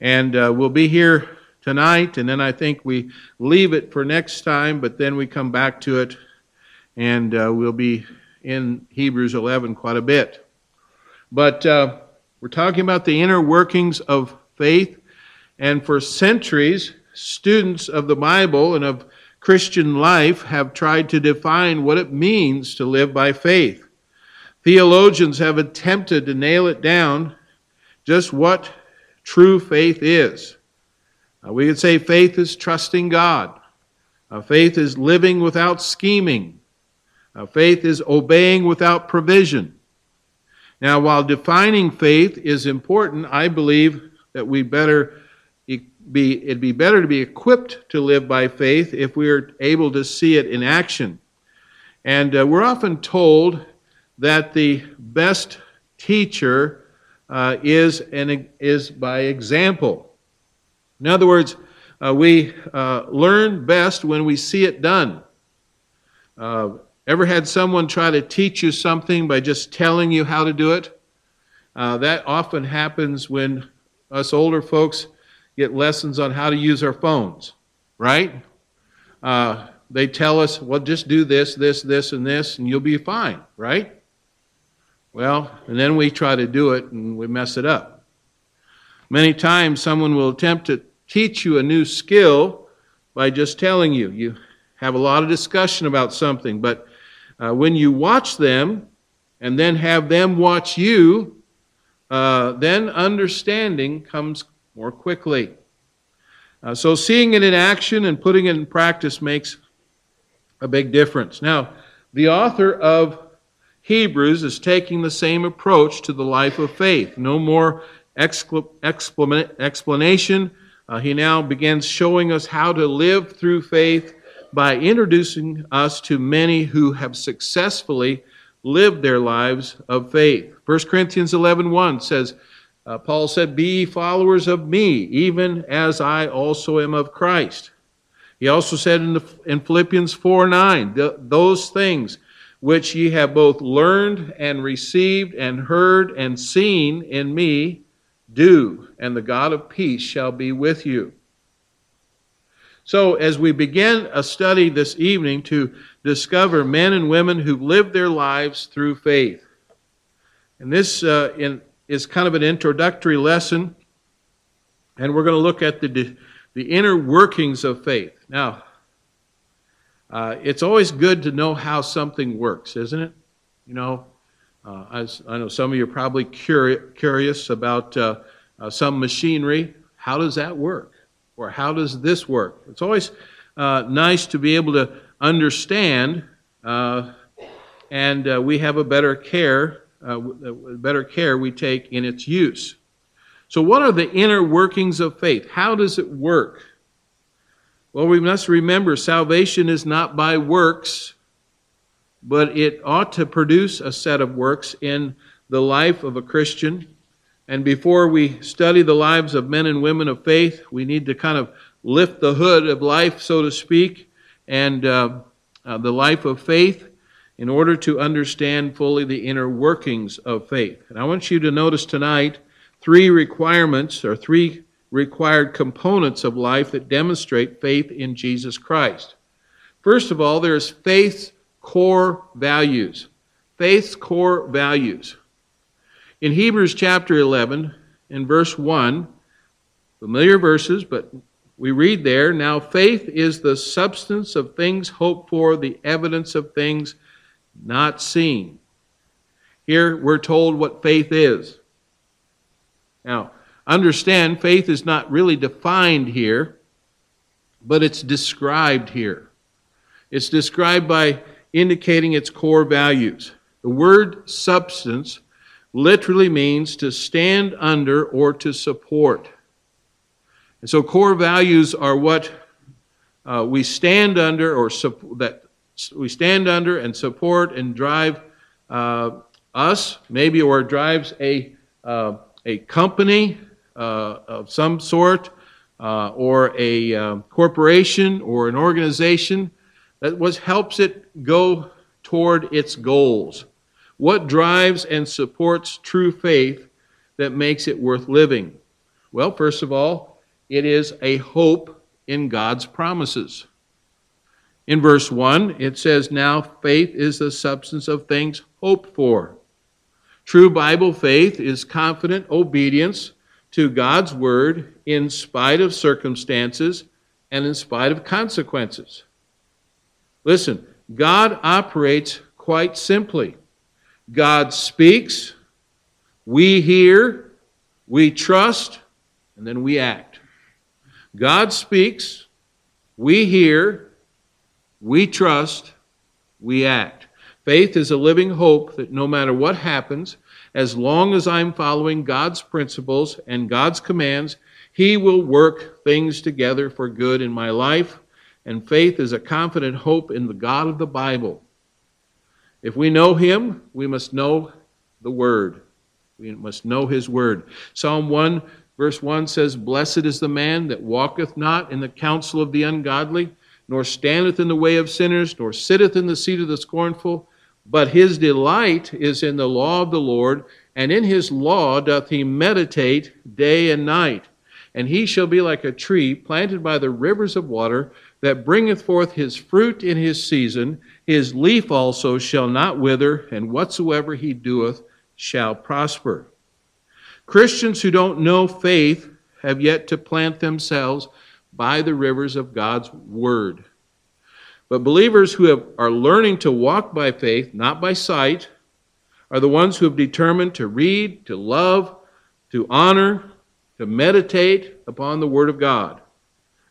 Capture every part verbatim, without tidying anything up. And uh, we'll be here tonight, and then I think we leave it for next time, but then we come back to it, and uh, we'll be in Hebrews eleven quite a bit. But uh, we're talking about the inner workings of faith, and for centuries, students of the Bible and of Christian life have tried to define what it means to live by faith. Theologians have attempted to nail it down, just what true faith is. Uh, we could say faith is trusting God. Uh, faith is living without scheming. Uh, faith is obeying without provision. Now, while defining faith is important, I believe that we better be it'd be better to be equipped to live by faith if we are able to see it in action. And uh, we're often told that the best teacher uh, is an is by example. In other words, uh, we uh, learn best when we see it done. Uh, ever had someone try to teach you something by just telling you how to do it? Uh, that often happens when us older folks get lessons on how to use our phones, right? Uh, they tell us, well, just do this, this, this, and this, and you'll be fine, right? Well, and then we try to do it, and we mess it up. Many times someone will attempt to teach you a new skill by just telling you. You have a lot of discussion about something, but uh, when you watch them and then have them watch you, uh, then understanding comes more quickly. Uh, so seeing it in action and putting it in practice makes a big difference. Now, the author of Hebrews is taking the same approach to the life of faith. No more explanation. Uh, he now begins showing us how to live through faith by introducing us to many who have successfully lived their lives of faith. First Corinthians eleven one says, uh, Paul said, "Be ye followers of me, even as I also am of Christ." He also said in, the, in Philippians four nine, "Those things which ye have both learned and received and heard and seen in me, do, and the God of peace shall be with you." So as we begin a study this evening to discover men and women who've lived their lives through faith, and this uh, in, is kind of an introductory lesson, and we're going to look at the, the inner workings of faith. Now, Uh, it's always good to know how something works, isn't it? You know, uh, I, I know some of you are probably curi- curious about uh, uh, some machinery. How does that work? Or how does this work? It's always uh, nice to be able to understand, uh, and uh, we have a better care, uh, better care we take in its use. So what are the inner workings of faith? How does it work? Well, we must remember salvation is not by works, but it ought to produce a set of works in the life of a Christian. And before we study the lives of men and women of faith, we need to kind of lift the hood of life, so to speak, and uh, uh, the life of faith in order to understand fully the inner workings of faith. And I want you to notice tonight three requirements or three required components of life that demonstrate faith in Jesus Christ. First of all, there's faith's core values. Faith's core values. In Hebrews chapter eleven, in verse one, familiar verses, but we read there, "Now faith is the substance of things hoped for, the evidence of things not seen." Here we're told what faith is. Now, understand, faith is not really defined here, but it's described here. It's described by indicating its core values. The word substance literally means to stand under or to support. And so core values are what uh, we stand under or sup- that we stand under and support and drive uh, us, maybe, or drives a uh, a company Uh, of some sort, uh, or a uh, corporation or an organization, that was, helps it go toward its goals. What drives and supports true faith that makes it worth living? Well, first of all, it is a hope in God's promises. In verse one, it says, now faith is the substance of things hoped for. True Bible faith is confident obedience to God's word in spite of circumstances and in spite of consequences. Listen, God operates quite simply. God speaks, we hear, we trust, and then we act. God speaks, we hear, we trust, we act. Faith is a living hope that no matter what happens, as long as I'm following God's principles and God's commands, He will work things together for good in my life. And faith is a confident hope in the God of the Bible. If we know Him, we must know the Word. We must know His Word. Psalm one, verse one says, blessed is the man that walketh not in the counsel of the ungodly, nor standeth in the way of sinners, nor sitteth in the seat of the scornful. But his delight is in the law of the Lord, and in His law doth he meditate day and night. And he shall be like a tree planted by the rivers of water, that bringeth forth his fruit in his season. His leaf also shall not wither, and whatsoever he doeth shall prosper. Christians who don't know faith have yet to plant themselves by the rivers of God's word. But believers who have, are learning to walk by faith, not by sight, are the ones who have determined to read, to love, to honor, to meditate upon the Word of God.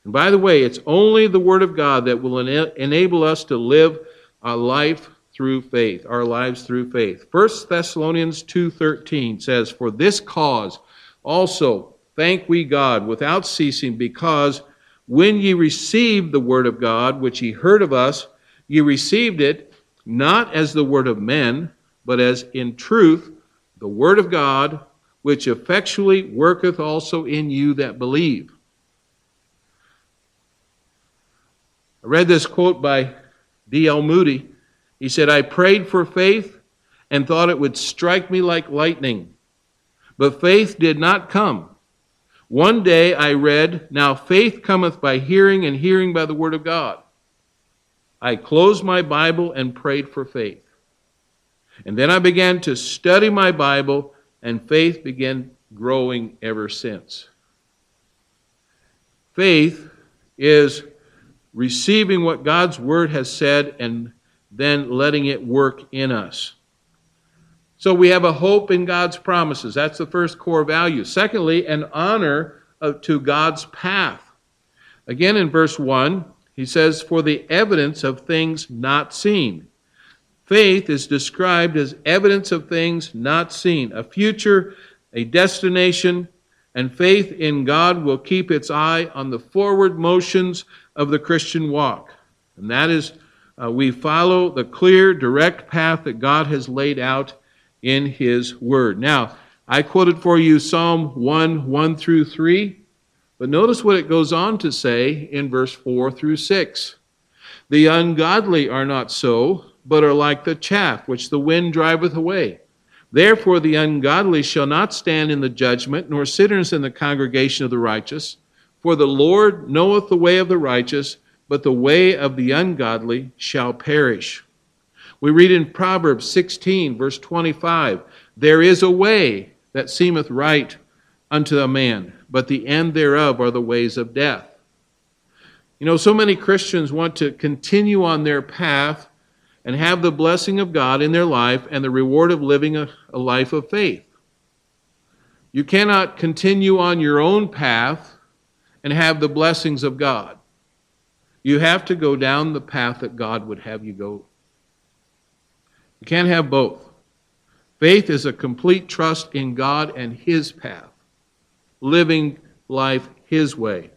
And by the way, it's only the Word of God that will ena- enable us to live our life through faith, our lives through faith. First Thessalonians two thirteen says, for this cause also thank we God without ceasing, because when ye received the Word of God, which ye heard of us, ye received it not as the word of men, but as in truth the Word of God, which effectually worketh also in you that believe. I read this quote by D L Moody. He said, I prayed for faith and thought it would strike me like lightning, but faith did not come. One day I read, now faith cometh by hearing, and hearing by the word of God. I closed my Bible and prayed for faith. And then I began to study my Bible, and faith began growing ever since. Faith is receiving what God's Word has said and then letting it work in us. So we have a hope in God's promises. That's the first core value. Secondly, an honor of, to God's path. Again in verse one, he says, for the evidence of things not seen. Faith is described as evidence of things not seen, a future, a destination, and faith in God will keep its eye on the forward motions of the Christian walk. And that is, uh, we follow the clear, direct path that God has laid out in His Word. Now, I quoted for you Psalm one, one through three, but notice what it goes on to say in verse four through six. The ungodly are not so, but are like the chaff which the wind driveth away. Therefore the ungodly shall not stand in the judgment, nor sinners in the congregation of the righteous. For the Lord knoweth the way of the righteous, but the way of the ungodly shall perish. We read in Proverbs sixteen, verse twenty-five, there is a way that seemeth right unto a man, but the end thereof are the ways of death. You know, so many Christians want to continue on their path and have the blessing of God in their life and the reward of living a, a life of faith. You cannot continue on your own path and have the blessings of God. You have to go down the path that God would have you go. You can't have both. Faith is a complete trust in God and His path, living life His way.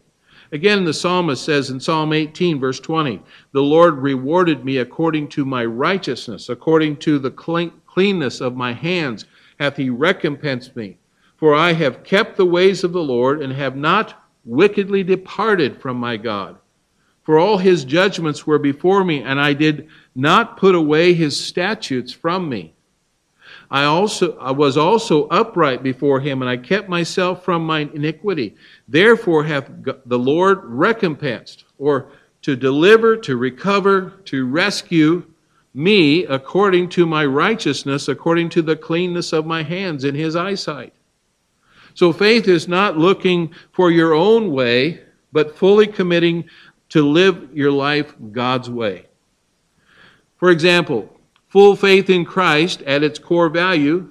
Again, the psalmist says in Psalm eighteen, verse twenty, the Lord rewarded me according to my righteousness, according to the cleanness of my hands hath He recompensed me. For I have kept the ways of the Lord, and have not wickedly departed from my God. For all His judgments were before me, and I did not put away His statutes from me. I also I was also upright before him, and I kept myself from mine iniquity. Therefore hath the Lord recompensed, or to deliver, to recover, to rescue me according to my righteousness, according to the cleanness of my hands in his eyesight. So faith is not looking for your own way, but fully committing to live your life God's way. For example, full faith in Christ at its core value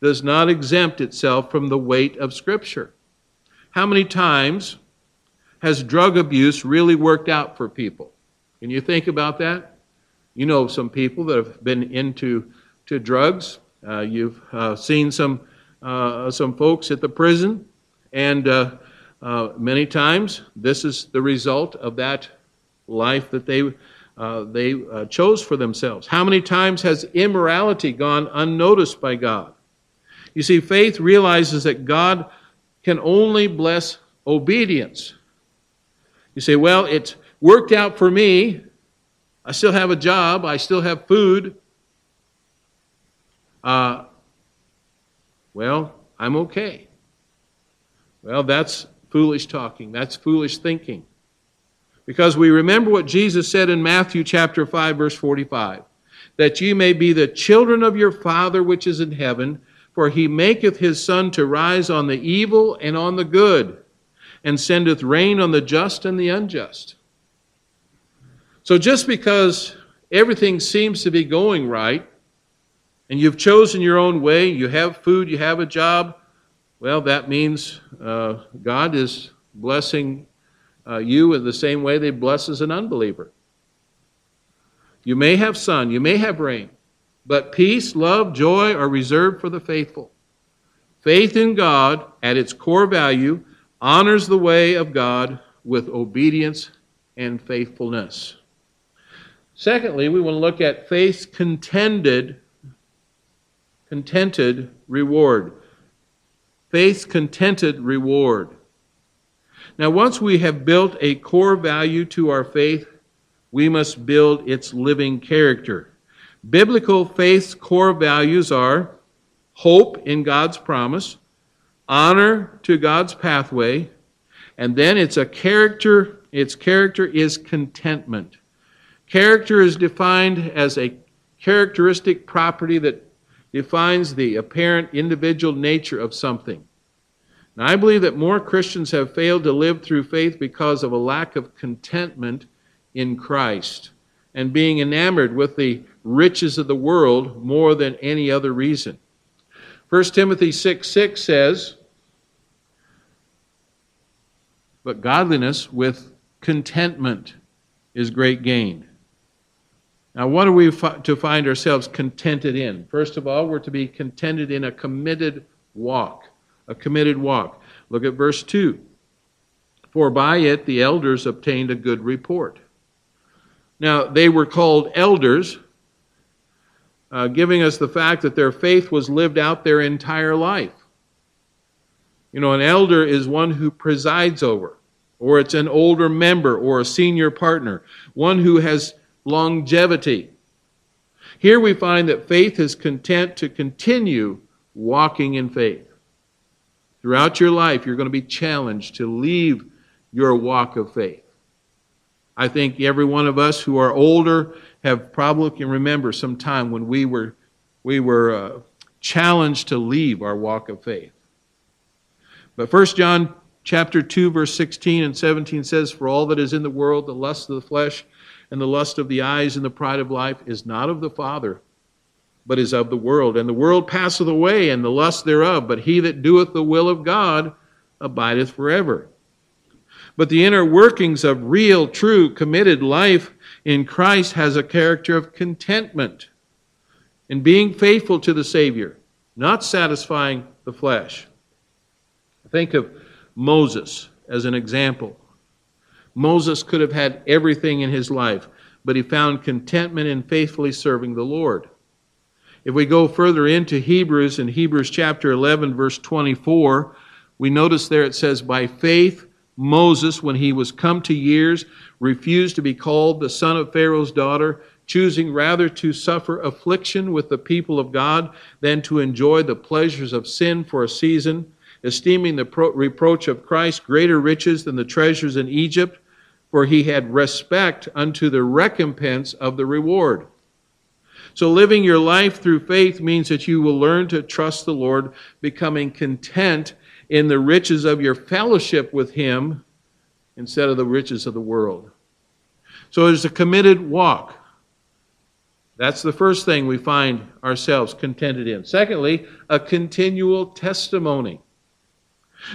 does not exempt itself from the weight of Scripture. How many times has drug abuse really worked out for people? Can you think about that? You know some people that have been into to drugs. Uh, you've uh, seen some uh, some folks at the prison, and uh, uh, many times this is the result of that life that they uh, they uh, chose for themselves. How many times has immorality gone unnoticed by God? You see, faith realizes that God can only bless obedience. You say, well, it's worked out for me. I still have a job. I still have food. Uh, well, I'm okay. Well, that's foolish talking. That's foolish thinking. Because we remember what Jesus said in Matthew chapter five, verse forty-five, that you may be the children of your Father which is in heaven, for he maketh his sun to rise on the evil and on the good, and sendeth rain on the just and the unjust. So just because everything seems to be going right, and you've chosen your own way, you have food, you have a job, well, that means uh, God is blessing uh, you in the same way that he blesses an unbeliever. You may have sun, you may have rain, but peace, love, joy are reserved for the faithful. Faith in God, at its core value, honors the way of God with obedience and faithfulness. Secondly, we want to look at faith's contented, contented reward. Faith's contented reward. Now, once we have built a core value to our faith, we must build its living character. Biblical faith's core values are hope in God's promise, honor to God's pathway, and then it's a character, its character is contentment. Character is defined as a characteristic property that defines the apparent individual nature of something. Now, I believe that more Christians have failed to live through faith because of a lack of contentment in Christ and being enamored with the riches of the world more than any other reason. First Timothy six six says, but godliness with contentment is great gain. Now, what are we to find ourselves contented in? First of all, we're to be contented in a committed walk. A committed walk. Look at verse two. For by it the elders obtained a good report. Now, they were called elders, Uh, giving us the fact that their faith was lived out their entire life. You know, an elder is one who presides over, or it's an older member or a senior partner, one who has longevity. Here we find that faith is content to continue walking in faith. Throughout your life, you're going to be challenged to leave your walk of faith. I think every one of us who are older have probably can remember some time when we were we were uh, challenged to leave our walk of faith. But First John chapter two, verse sixteen and seventeen says, for all that is in the world, the lust of the flesh and the lust of the eyes and the pride of life is not of the Father, but is of the world. And the world passeth away, and the lust thereof, but he that doeth the will of God abideth forever. But the inner workings of real, true, committed life in Christ has a character of contentment in being faithful to the Savior, not satisfying the flesh. Think of Moses as an example. Moses could have had everything in his life, but he found contentment in faithfully serving the Lord. If we go further into Hebrews, in Hebrews chapter eleven, verse twenty-four, we notice there it says, by faith Moses, when he was come to years, refused to be called the son of Pharaoh's daughter, choosing rather to suffer affliction with the people of God than to enjoy the pleasures of sin for a season, esteeming the pro- reproach of Christ greater riches than the treasures in Egypt, for he had respect unto the recompense of the reward. So living your life through faith means that you will learn to trust the Lord, becoming content in the riches of your fellowship with him instead of the riches of the world. So it's a committed walk. That's the first thing we find ourselves contented in. Secondly, a continual testimony.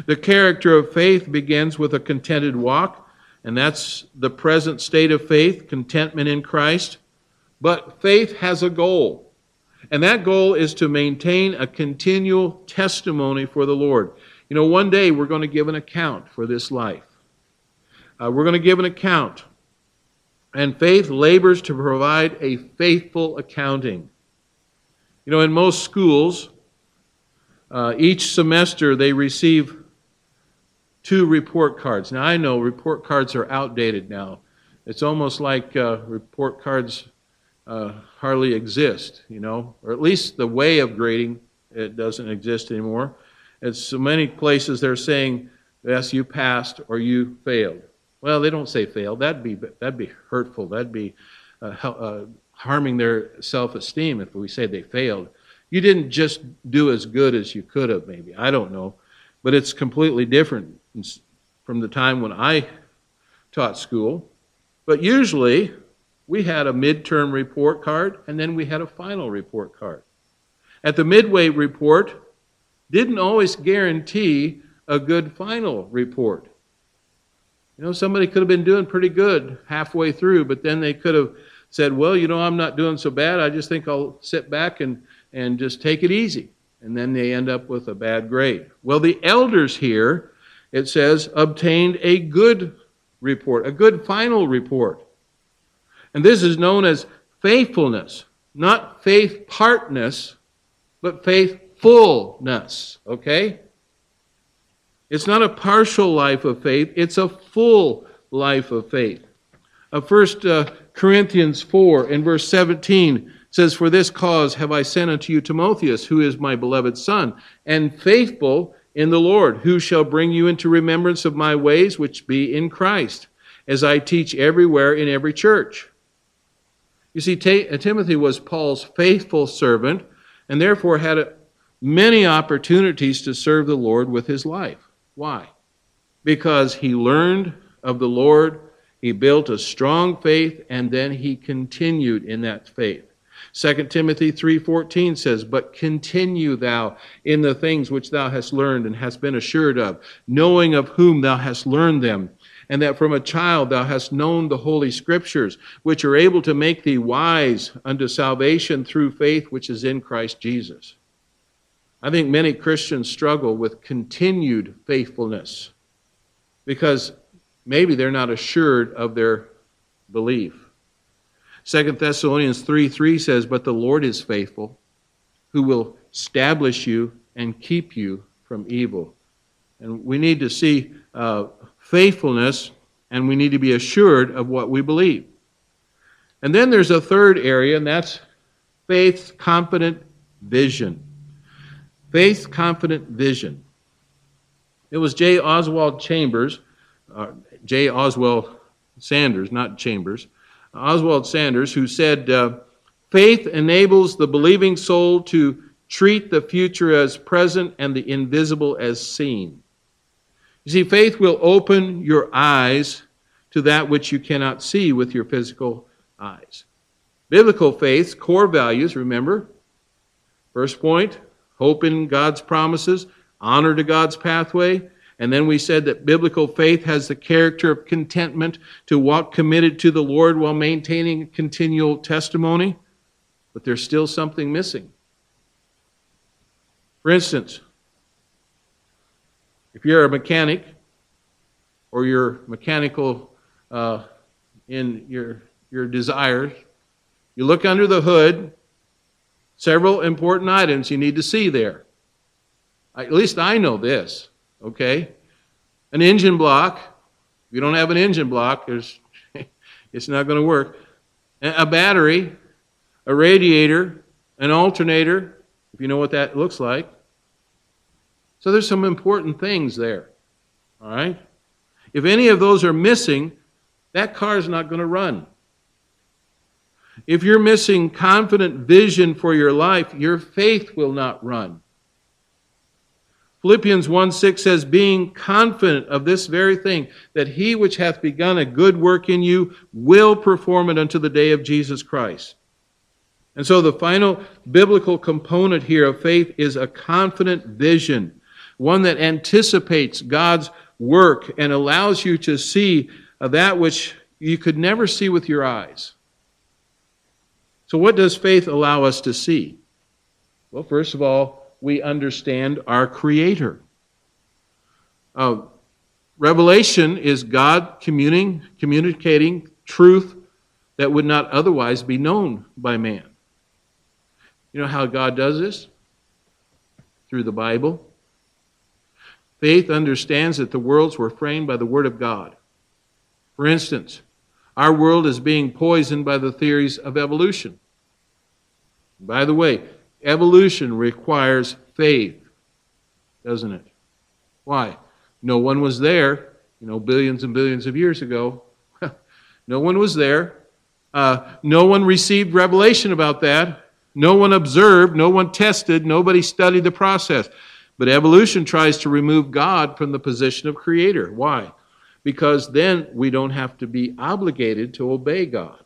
The character of faith begins with a contented walk, and that's the present state of faith, contentment in Christ. But faith has a goal, and that goal is to maintain a continual testimony for the Lord. You know, one day we're going to give an account for this life. Uh, we're going to give an account. And faith labors to provide a faithful accounting. You know, in most schools, uh, each semester they receive two report cards. Now, I know report cards are outdated now. It's almost like uh, report cards uh, hardly exist, you know, or at least the way of grading, it doesn't exist anymore. In so many places they're saying, yes, you passed or you failed. Well, they don't say fail. That'd be that'd be hurtful. That'd be uh, uh, harming their self-esteem if we say they failed. You didn't just do as good as you could have, maybe. I don't know. But it's completely different from the time when I taught school. But usually we had a midterm report card, and then we had a final report card. At the midway report, didn't always guarantee a good final report. You know, somebody could have been doing pretty good halfway through, but then they could have said, well, you know, I'm not doing so bad. I just think I'll sit back and, and just take it easy. And then they end up with a bad grade. Well, the elders here, it says, obtained a good report, a good final report. And this is known as faithfulness, not faith partness, but faithfulness, okay? It's not a partial life of faith. It's a full life of faith. Uh, First uh, Corinthians four in verse seventeen says, "For this cause have I sent unto you Timotheus, who is my beloved son, and faithful in the Lord, who shall bring you into remembrance of my ways which be in Christ, as I teach everywhere in every church." You see, T- Timothy was Paul's faithful servant, and therefore had a, many opportunities to serve the Lord with his life. Why? Because he learned of the Lord, he built a strong faith, and then he continued in that faith. Second Timothy three fourteen says, "But continue thou in the things which thou hast learned and hast been assured of, knowing of whom thou hast learned them, and that from a child thou hast known the holy scriptures, which are able to make thee wise unto salvation through faith which is in Christ Jesus." I think many Christians struggle with continued faithfulness because maybe they're not assured of their belief. Second Thessalonians three three says, "But the Lord is faithful, who will establish you and keep you from evil." And we need to see uh, faithfulness, and we need to be assured of what we believe. And then there's a third area, and that's faith's confident vision. Faith, confident vision. It was J. Oswald Chambers, uh, J. Oswald Sanders, not Chambers, Oswald Sanders, who said, uh, "Faith enables the believing soul to treat the future as present and the invisible as seen." You see, faith will open your eyes to that which you cannot see with your physical eyes. Biblical faith's core values, remember, first point, hope in God's promises, honor to God's pathway. And then we said that biblical faith has the character of contentment, to walk committed to the Lord while maintaining continual testimony. But there's still something missing. For instance, if you're a mechanic or you're mechanical uh, in your, your desires, you look under the hood. Several important items you need to see there. At least I know this, okay? An engine block. If you don't have an engine block, there's it's not going to work. a battery, a radiator, an alternator, if you know what that looks like. So there's some important things there, all right? If any of those are missing, that car's not going to run. If you're missing confident vision for your life, your faith will not run. Philippians one six says, being confident of this very thing, that he which hath begun a good work in you will perform it unto the day of Jesus Christ. And so the final biblical component here of faith is a confident vision, one that anticipates God's work and allows you to see that which you could never see with your eyes. So what does faith allow us to see? Well, first of all, we understand our Creator. Uh, revelation is God communing, communicating truth that would not otherwise be known by man. You know how God does this? Through the Bible. Faith understands that the worlds were framed by the Word of God. For instance, our world is being poisoned by the theories of evolution. By the way, evolution requires faith, doesn't it? Why? No one was there, you know, billions and billions of years ago. No one was there. Uh, no one received revelation about that. No one observed. No one tested. Nobody studied the process. But evolution tries to remove God from the position of Creator. Why? Because then we don't have to be obligated to obey God.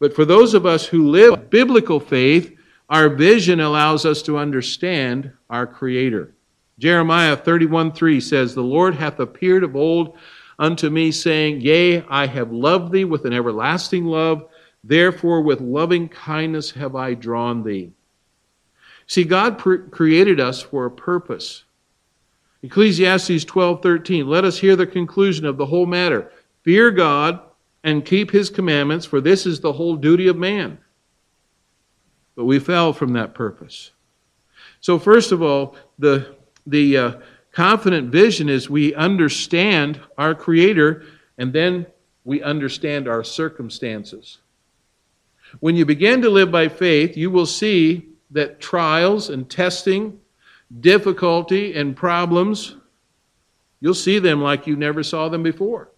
But for those of us who live biblical faith, our vision allows us to understand our Creator. Jeremiah thirty-one three says, the Lord hath appeared of old unto me, saying, yea, I have loved thee with an everlasting love, therefore with loving kindness have I drawn thee. See, God pre- created us for a purpose. Ecclesiastes twelve thirteen, let us hear the conclusion of the whole matter. Fear God and keep his commandments, for this is the whole duty of man. But we fell from that purpose. So first of all, the, the uh, confident vision is we understand our Creator, and then we understand our circumstances. When you begin to live by faith, you will see that trials and testing, difficulty and problems, you'll see them like you never saw them before.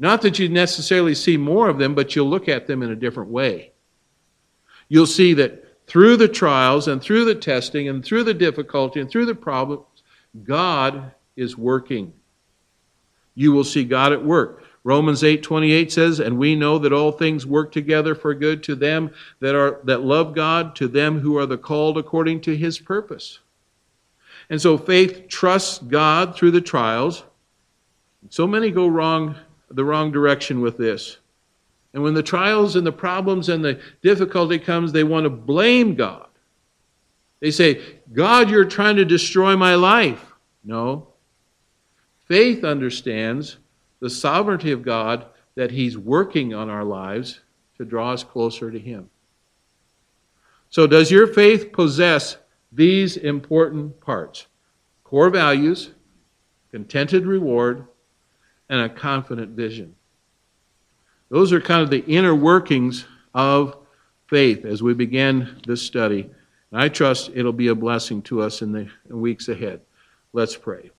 Not that you necessarily see more of them, but you'll look at them in a different way. You'll see that through the trials and through the testing and through the difficulty and through the problems, God is working. You will see God at work. Romans eight twenty-eight says, and we know that all things work together for good to them that are that love God, to them who are the called according to his purpose. And so faith trusts God through the trials. So many go wrong, the wrong direction with this. And when the trials and the problems and the difficulty comes, they want to blame God. They say, God, you're trying to destroy my life. No. Faith understands the sovereignty of God, that he's working on our lives to draw us closer to him. So does your faith possess these important parts? Core values, contented reward, and a confident vision. Those are kind of the inner workings of faith as we begin this study. And I trust it'll be a blessing to us in the weeks ahead. Let's pray.